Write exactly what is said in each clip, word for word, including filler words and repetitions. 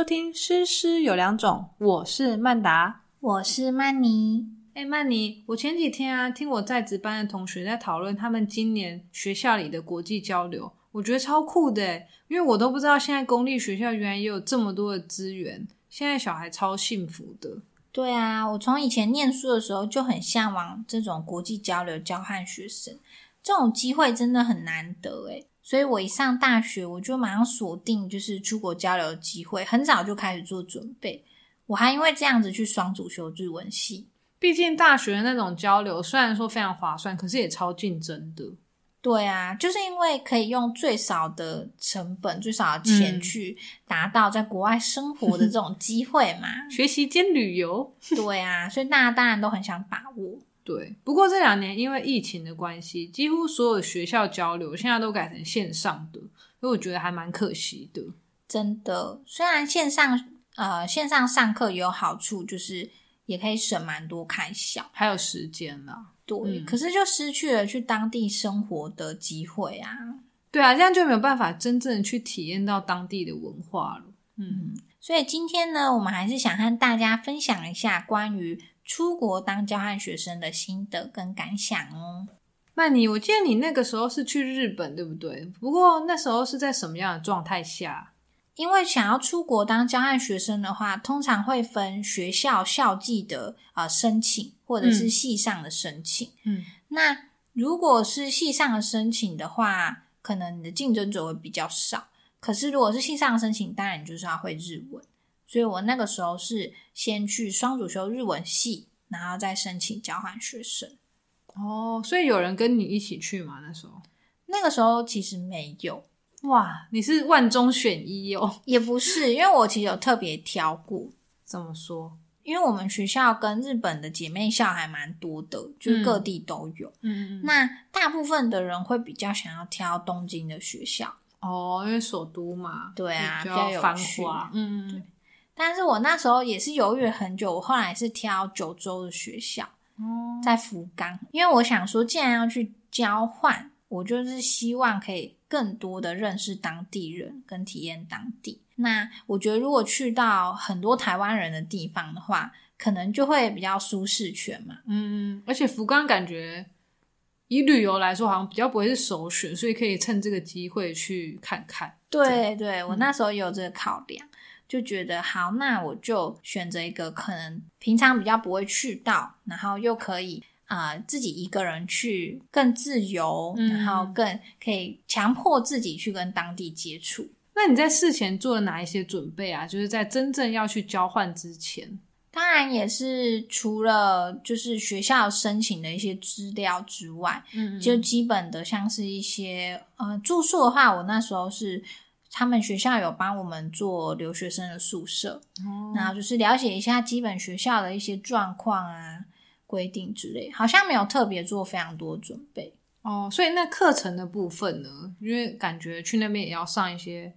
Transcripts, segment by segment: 收听诗诗有两种，我是曼达，我是曼妮。哎、欸，曼妮，我前几天啊听我在职班的同学在讨论他们今年学校里的国际交流，我觉得超酷的耶，因为我都不知道现在公立学校原来也有这么多的资源，现在小孩超幸福的。对啊，我从以前念书的时候就很向往这种国际交流交换学生，这种机会真的很难得耶，所以我一上大学我就马上锁定就是出国交流的机会，很早就开始做准备。我还因为这样子去双主修日文系，毕竟大学的那种交流虽然说非常划算，可是也超竞争的。对啊，就是因为可以用最少的成本最少的钱去达到在国外生活的这种机会嘛、嗯、学习兼旅游。对啊，所以大家当然都很想把握。对，不过这两年因为疫情的关系，几乎所有学校交流现在都改成线上的，所以我觉得还蛮可惜的。真的，虽然线上呃线上上课也有好处，就是也可以省蛮多开销还有时间啦。对、嗯、可是就失去了去当地生活的机会啊。对啊，这样就没有办法真正的去体验到当地的文化了。嗯，所以今天呢，我们还是想和大家分享一下关于出国当交换学生的心得跟感想哦。曼妮，我记得你那个时候是去日本对不对？不过那时候是在什么样的状态下？因为想要出国当交换学生的话，通常会分学校校际的、呃、申请或者是系上的申请。嗯，那如果是系上的申请的话，可能你的竞争者会比较少，可是如果是系上的申请，当然你就是要会日文，所以我那个时候是先去双主修日文系，然后再申请交换学生。哦，所以有人跟你一起去吗？那时候那个时候其实没有。哇，你是万中选一哦。也不是，因为我其实有特别挑过。怎么说？因为我们学校跟日本的姐妹校还蛮多的，就是各地都有。嗯，那大部分的人会比较想要挑东京的学校。哦，因为首都嘛。对啊，比较繁华。嗯对。但是我那时候也是犹豫了很久，我后来是挑九州的学校、嗯、在福冈，因为我想说既然要去交换，我就是希望可以更多的认识当地人跟体验当地。那我觉得如果去到很多台湾人的地方的话，可能就会比较舒适圈嘛。嗯，而且福冈感觉以旅游来说好像比较不会是首选，所以可以趁这个机会去看看。对对，我那时候也有这个考量、嗯、就觉得好，那我就选择一个可能平常比较不会去到，然后又可以呃，自己一个人去更自由、嗯、然后更可以强迫自己去跟当地接触。那你在事前做了哪一些准备啊？就是在真正要去交换之前。当然也是除了就是学校申请的一些资料之外，嗯，就基本的像是一些呃住宿的话，我那时候是他们学校有帮我们做留学生的宿舍、哦、然后就是了解一下基本学校的一些状况啊规定之类，好像没有特别做非常多准备。哦，所以那课程的部分呢，因为感觉去那边也要上一些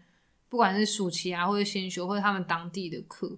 不管是暑期啊或者先修或者他们当地的课。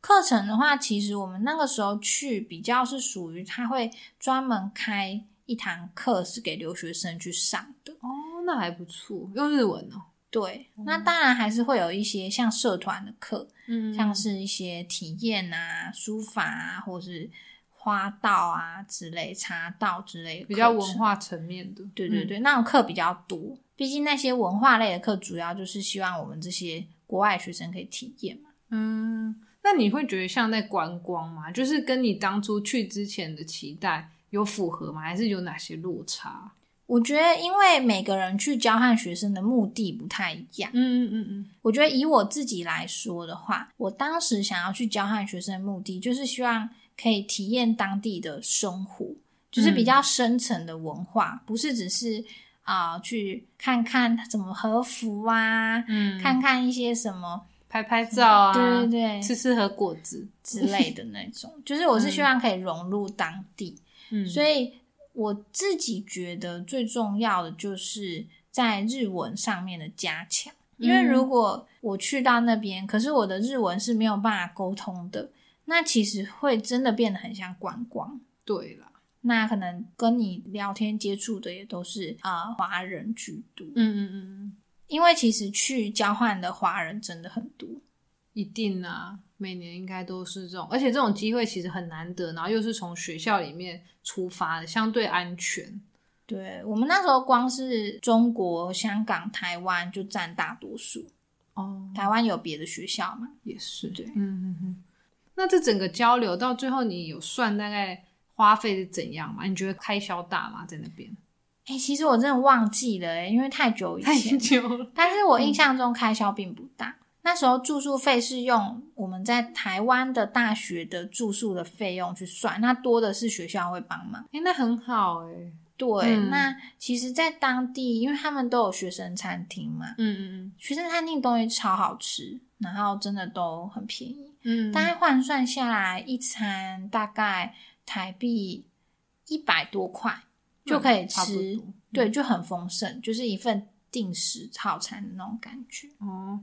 课程的话，其实我们那个时候去比较是属于他会专门开一堂课是给留学生去上的。哦，那还不错，用日文哦。对，那当然还是会有一些像社团的课，嗯，像是一些体验啊书法啊或是花道啊之类茶道之类的，比较文化层面的。对对对、嗯、那种课比较多，毕竟那些文化类的课主要就是希望我们这些国外学生可以体验嘛。嗯，那你会觉得像在观光吗？就是跟你当初去之前的期待有符合吗？还是有哪些落差？我觉得因为每个人去交换学生的目的不太一样。嗯嗯嗯，我觉得以我自己来说的话，我当时想要去交换学生的目的就是希望可以体验当地的生活，就是比较深层的文化、嗯、不是只是啊、呃、去看看什么和服啊、嗯、看看一些什么拍拍照啊、嗯、对对对，吃吃和果子之类的那种就是我是希望可以融入当地、嗯、所以我自己觉得最重要的就是在日文上面的加强，因为如果我去到那边、嗯、可是我的日文是没有办法沟通的，那其实会真的变得很像观光。对啦，那可能跟你聊天接触的也都是呃华人居多。嗯嗯嗯，因为其实去交换的华人真的很多。一定啊，每年应该都是这种，而且这种机会其实很难得，然后又是从学校里面出发的，相对安全。对，我们那时候光是中国、香港、台湾就占大多数。哦，台湾有别的学校嘛？也是，对，嗯嗯嗯。那这整个交流到最后，你有算大概花费是怎样吗？你觉得开销大吗？在那边？哎、欸，其实我真的忘记了、欸，因为太久以前，太久了。但是我印象中开销并不大。嗯，那时候住宿费是用我们在台湾的大学的住宿的费用去算，那多的是学校会帮忙。哎，那很好哎、欸。对、嗯，那其实在当地，因为他们都有学生餐厅嘛，嗯嗯嗯，学生餐厅东西超好吃，然后真的都很便宜，嗯，大概换算下来一餐大概台币一百多块、嗯、就可以吃、嗯，对，就很丰盛，就是一份定时套餐的那种感觉。哦。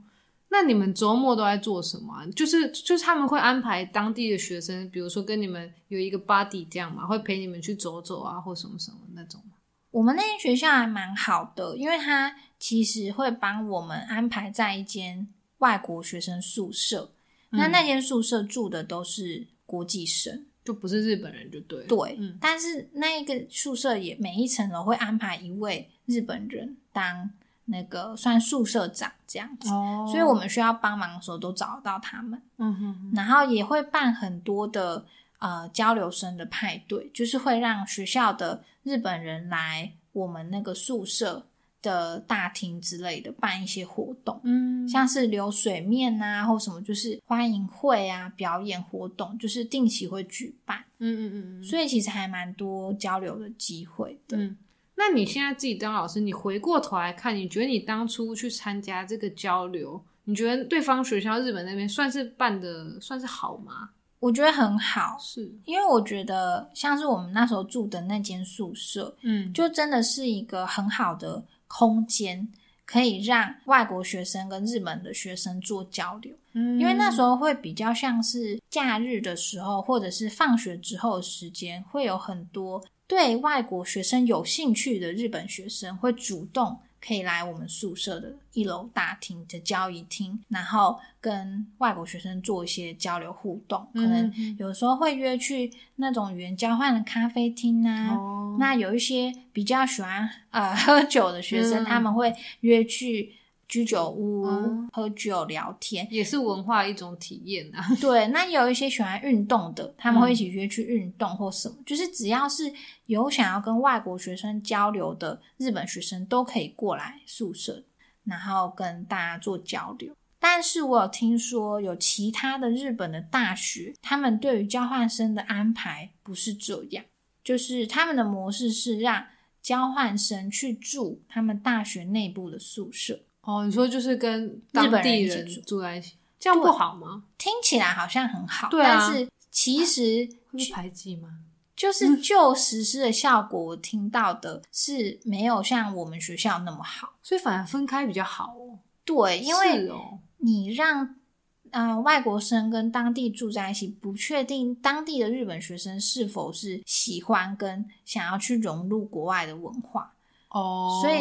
那你们周末都在做什么、啊、就是就是他们会安排当地的学生，比如说跟你们有一个 buddy 这样嘛，会陪你们去走走啊或什么什么那种吗？我们那间学校还蛮好的，因为他其实会帮我们安排在一间外国学生宿舍、嗯、那那间宿舍住的都是国际生，就不是日本人就对了。对、嗯、但是那一个宿舍也每一层楼会安排一位日本人当那个算宿舍长这样子、oh. 所以我们需要帮忙的时候都找到他们、mm-hmm. 然后也会办很多的呃交流生的派对，就是会让学校的日本人来我们那个宿舍的大厅之类的办一些活动、mm-hmm. 像是流水面啊或什么，就是欢迎会啊表演活动，就是定期会举办。嗯嗯嗯，所以其实还蛮多交流的机会的、mm-hmm.那你现在自己当老师，你回过头来看，你觉得你当初去参加这个交流，你觉得对方学校日本那边算是办的算是好吗？我觉得很好，是因为我觉得像是我们那时候住的那间宿舍，嗯，就真的是一个很好的空间，可以让外国学生跟日本的学生做交流。嗯，因为那时候会比较像是假日的时候，或者是放学之后的时间，会有很多对外国学生有兴趣的日本学生会主动可以来我们宿舍的一楼大厅的交易厅，然后跟外国学生做一些交流互动，可能有时候会约去那种语言交换的咖啡厅啊、哦、那有一些比较喜欢呃喝酒的学生、嗯、他们会约去居酒屋、嗯、喝酒聊天，也是文化一种体验啊。对，那有一些喜欢运动的，他们会一起约去运动或什么、嗯、就是只要是有想要跟外国学生交流的日本学生都可以过来宿舍，然后跟大家做交流。但是我有听说有其他的日本的大学，他们对于交换生的安排不是这样，就是他们的模式是让交换生去住他们大学内部的宿舍。哦，你说就是跟当地人住在一起，这样不好吗？听起来好像很好，对啊，但是其实、啊、会被排挤吗？就是就实施的效果，我听到的是没有像我们学校那么好，所以反而分开比较好哦。对，因为你让、呃、外国生跟当地住在一起，不确定当地的日本学生是否是喜欢跟想要去融入国外的文化。哦，所以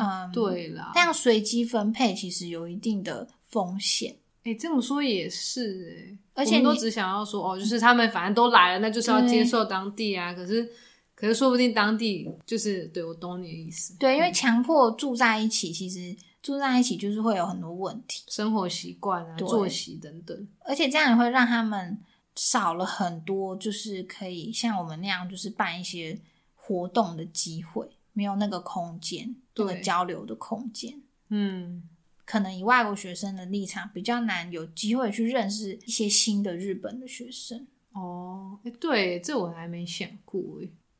嗯，对啦，这样随机分配其实有一定的风险。欸，这么说也是欸，而且我们都只想要说哦，就是他们反正都来了，那就是要接受当地啊。可是，可是说不定当地就是对我懂你的意思。对，因为强迫住在一起，其实住在一起就是会有很多问题，生活习惯啊、作息等等。而且这样也会让他们少了很多，就是可以像我们那样，就是办一些活动的机会。没有那个空间，那个交流的空间。嗯，可能以外国学生的立场比较难有机会去认识一些新的日本的学生。哦，对，这我还没想过。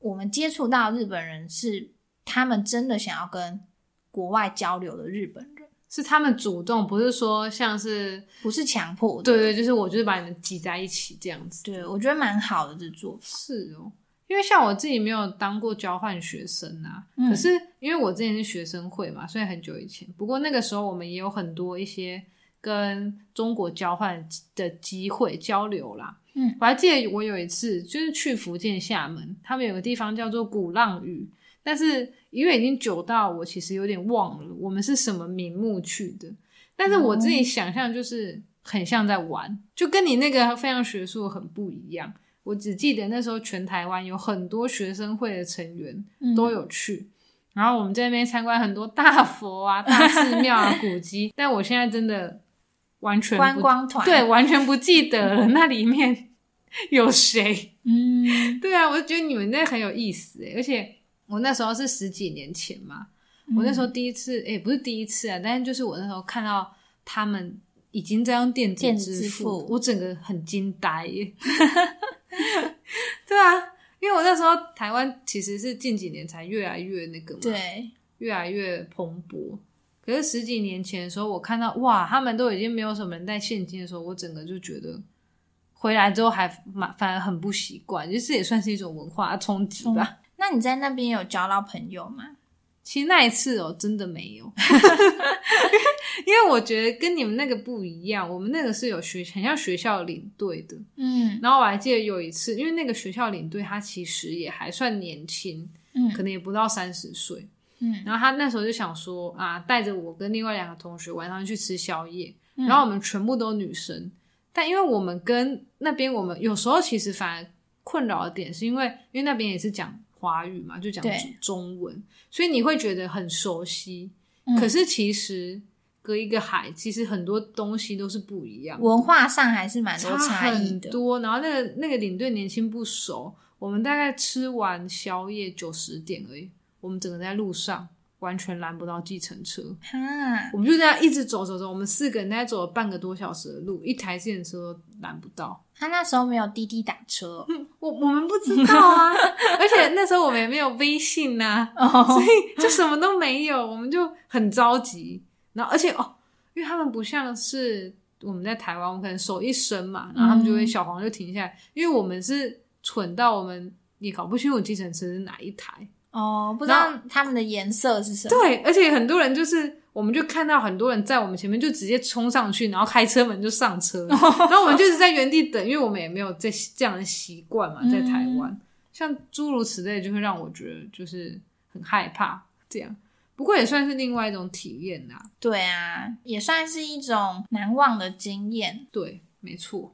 我们接触到日本人是他们真的想要跟国外交流的日本人，是他们主动，不是说像是不是强迫的。对对，就是我就是把你们挤在一起这样子。对，我觉得蛮好的这做法。是哦。因为像我自己没有当过交换学生啊、嗯、可是因为我之前是学生会嘛，所以很久以前，不过那个时候我们也有很多一些跟中国交换的机会交流啦。嗯，我还记得我有一次就是去福建厦门，他们有个地方叫做鼓浪屿，但是因为已经久到我其实有点忘了我们是什么名目去的，但是我自己想象就是、嗯很像在玩，就跟你那个非常学术很不一样。我只记得那时候全台湾有很多学生会的成员都有去、嗯、然后我们在那边参观很多大佛啊大寺庙啊古迹但我现在真的完全不观光团对完全不记得了那里面有谁。嗯，对啊，我就觉得你们那很有意思耶。而且我那时候是十几年前嘛、嗯、我那时候第一次也、欸、不是第一次啊，但是就是我那时候看到他们已经在用电子支付，我整个很惊呆耶对啊，因为我那时候台湾其实是近几年才越来越那个嘛，对，越来越蓬勃。可是十几年前的时候我看到哇他们都已经没有什么人带现金的时候，我整个就觉得回来之后还反而很不习惯，就是也算是一种文化冲击吧、嗯、那你在那边有交到朋友吗？其实那一次哦真的没有因为我觉得跟你们那个不一样，我们那个是有学很像学校领队的，嗯，然后我还记得有一次，因为那个学校领队他其实也还算年轻，嗯，可能也不到三十岁，嗯，然后他那时候就想说啊带着我跟另外两个同学晚上去吃宵夜、嗯、然后我们全部都女生，但因为我们跟那边我们有时候其实反而困扰的点是因为因为那边也是讲华语嘛，就讲中文，所以你会觉得很熟悉、嗯、可是其实隔一个海其实很多东西都是不一样的，文化上还是蛮多差异的，差很多。然后那个那个领队年轻不熟，我们大概吃完宵夜九十点而已，我们整个在路上完全拦不到计程车，我们就这样一直走走走，我们四个人大概走了半个多小时的路，一台计程车都拦不到。他那时候没有滴滴打车、嗯、我我们不知道啊而且那时候我们也没有微信啊、oh. 所以就什么都没有，我们就很着急。然后而且哦，因为他们不像是我们在台湾我们可能手一伸嘛，然后他们就会小黄就停下来、嗯、因为我们是蠢到我们也搞不清楚计程车是哪一台哦，不知道他们的颜色是什么。对，而且很多人就是我们就看到很多人在我们前面就直接冲上去，然后开车门就上车然后我们就是在原地等，因为我们也没有这这样的习惯嘛，在台湾、嗯、像诸如此类就会让我觉得就是很害怕这样。不过也算是另外一种体验啦、啊、对啊，也算是一种难忘的经验。对，没错。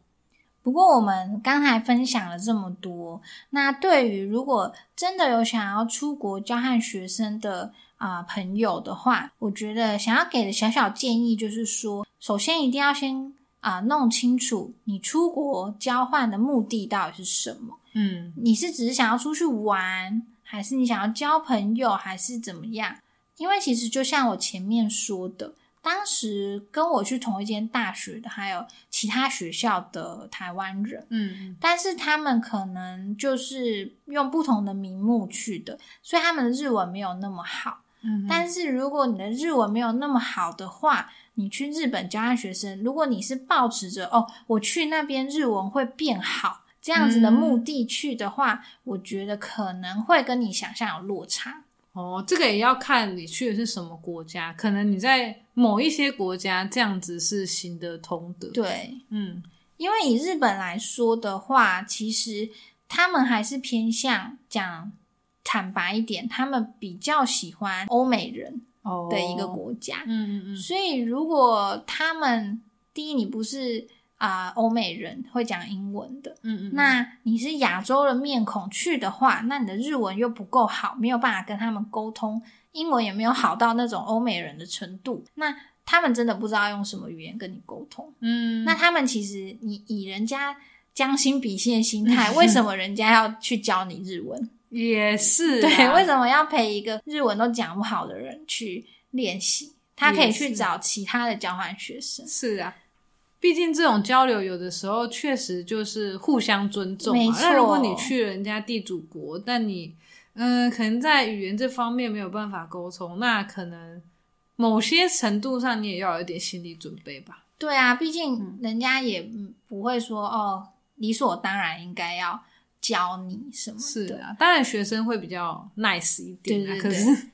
不过我们刚才分享了这么多，那对于如果真的有想要出国交换学生的、呃、朋友的话，我觉得想要给的小小建议就是说，首先一定要先、呃、弄清楚你出国交换的目的到底是什么。嗯，你是只是想要出去玩，还是你想要交朋友，还是怎么样？因为其实就像我前面说的，当时跟我去同一间大学的还有其他学校的台湾人，嗯，但是他们可能就是用不同的名目去的，所以他们的日文没有那么好。嗯，但是如果你的日文没有那么好的话，你去日本交换学生，如果你是抱持着哦我去那边日文会变好这样子的目的去的话、嗯、我觉得可能会跟你想象有落差。哦，这个也要看你去的是什么国家，可能你在某一些国家这样子是行得通的。对，嗯，因为以日本来说的话，其实他们还是偏向，讲坦白一点，他们比较喜欢欧美人的一个国家、哦、嗯嗯嗯，所以如果他们第一你不是啊、呃，欧美人会讲英文的，嗯嗯，那你是亚洲的面孔去的话，那你的日文又不够好，没有办法跟他们沟通，英文也没有好到那种欧美人的程度，那他们真的不知道用什么语言跟你沟通。嗯，那他们其实你以人家将心比心的心态，为什么人家要去教你日文？也是、啊、对，为什么要陪一个日文都讲不好的人去练习？他可以去找其他的交换学生。是啊。毕竟这种交流有的时候确实就是互相尊重嘛。那如果你去人家地主国，但你嗯、呃，可能在语言这方面没有办法沟通，那可能某些程度上你也要有点心理准备吧。对啊，毕竟人家也不会说、嗯、哦，理所当然应该要教你什么的。是啊，当然学生会比较 nice 一点、啊、对对对，可是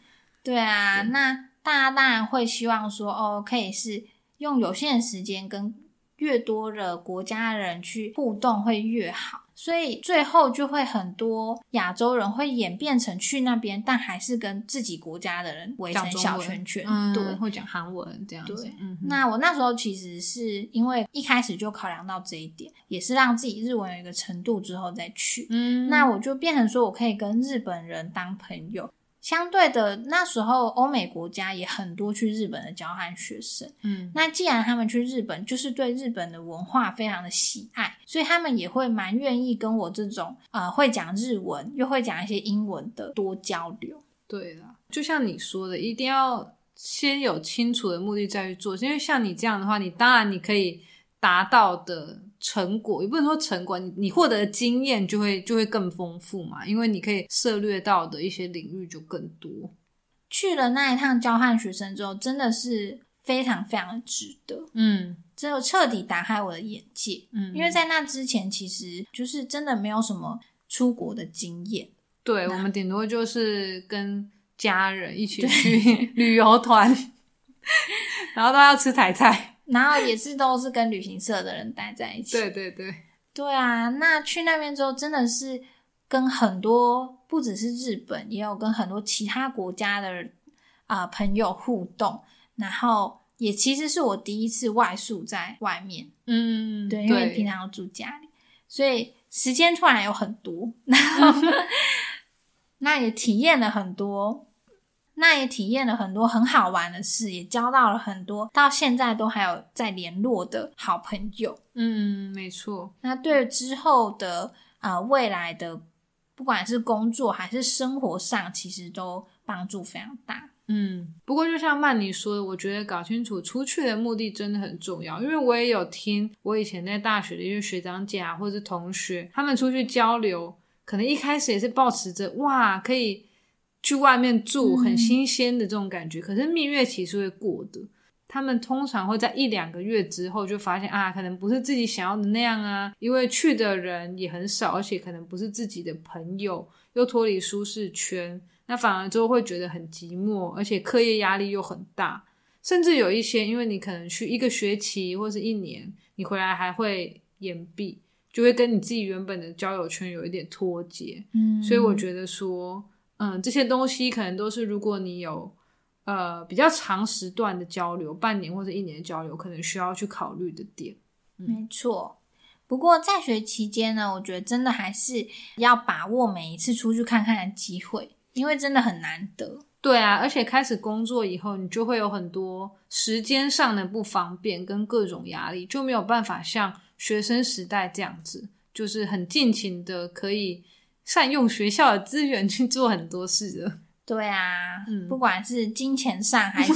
对啊对，那大家当然会希望说哦，可以是用有限的时间跟越多的国家人去互动会越好，所以最后就会很多亚洲人会演变成去那边但还是跟自己国家的人围成小圈圈，嗯，对，会讲韩文这样子，对，嗯，那我那时候其实是因为一开始就考量到这一点，也是让自己日文有一个程度之后再去，嗯，那我就变成说我可以跟日本人当朋友，相对的那时候欧美国家也很多去日本的交换学生，嗯，那既然他们去日本就是对日本的文化非常的喜爱，所以他们也会蛮愿意跟我这种呃会讲日文又会讲一些英文的多交流。对啦，就像你说的一定要先有清楚的目的再去做，因为像你这样的话你当然你可以达到的成果也不能说成果，你你获得的经验就会就会更丰富嘛，因为你可以涉略到的一些领域就更多。去了那一趟交换学生之后真的是非常非常值得，嗯，只有彻底打开我的眼界，嗯，因为在那之前其实就是真的没有什么出国的经验，对，我们顶多就是跟家人一起去旅游团然后都要吃台菜，然后也是都是跟旅行社的人待在一起，对对对，对啊，那去那边之后真的是跟很多不只是日本也有跟很多其他国家的、呃、朋友互动，然后也其实是我第一次外宿在外面，嗯，对，因为平常要住家里，所以时间突然有很多，然后那也体验了很多那也体验了很多很好玩的事，也交到了很多到现在都还有在联络的好朋友，嗯，没错，那对之后的呃未来的不管是工作还是生活上其实都帮助非常大。嗯，不过就像曼妮说的，我觉得搞清楚出去的目的真的很重要，因为我也有听我以前在大学的一些学长姐啊或是同学，他们出去交流可能一开始也是抱持着哇可以去外面住很新鲜的这种感觉、嗯、可是蜜月期是会过的，他们通常会在一两个月之后就发现啊可能不是自己想要的那样啊，因为去的人也很少，而且可能不是自己的朋友，又脱离舒适圈，那反而之后会觉得很寂寞，而且课业压力又很大，甚至有一些因为你可能去一个学期或是一年你回来还会延毕，就会跟你自己原本的交友圈有一点脱节，嗯，所以我觉得说嗯，这些东西可能都是如果你有呃比较长时段的交流，半年或者一年的交流可能需要去考虑的点、嗯、没错。不过在学期间呢，我觉得真的还是要把握每一次出去看看的机会，因为真的很难得。对啊，而且开始工作以后你就会有很多时间上的不方便跟各种压力，就没有办法像学生时代这样子就是很尽情的可以善用学校的资源去做很多事的。对啊、嗯、不管是金钱上还是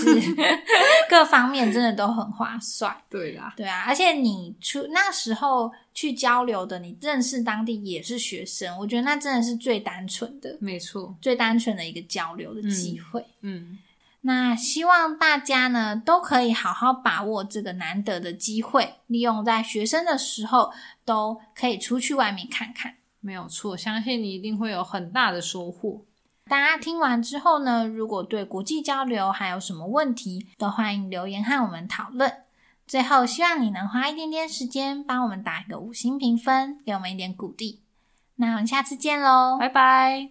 各方面真的都很划算。对啦，对啊，而且你出那时候去交流的你认识当地也是学生，我觉得那真的是最单纯的，没错，最单纯的一个交流的机会。 嗯, 嗯那希望大家呢都可以好好把握这个难得的机会，利用在学生的时候都可以出去外面看看，没有错，相信你一定会有很大的收获。大家听完之后呢，如果对国际交流还有什么问题都欢迎留言和我们讨论。最后希望你能花一点点时间帮我们打一个五星评分，给我们一点鼓励。那我们下次见咯，拜拜。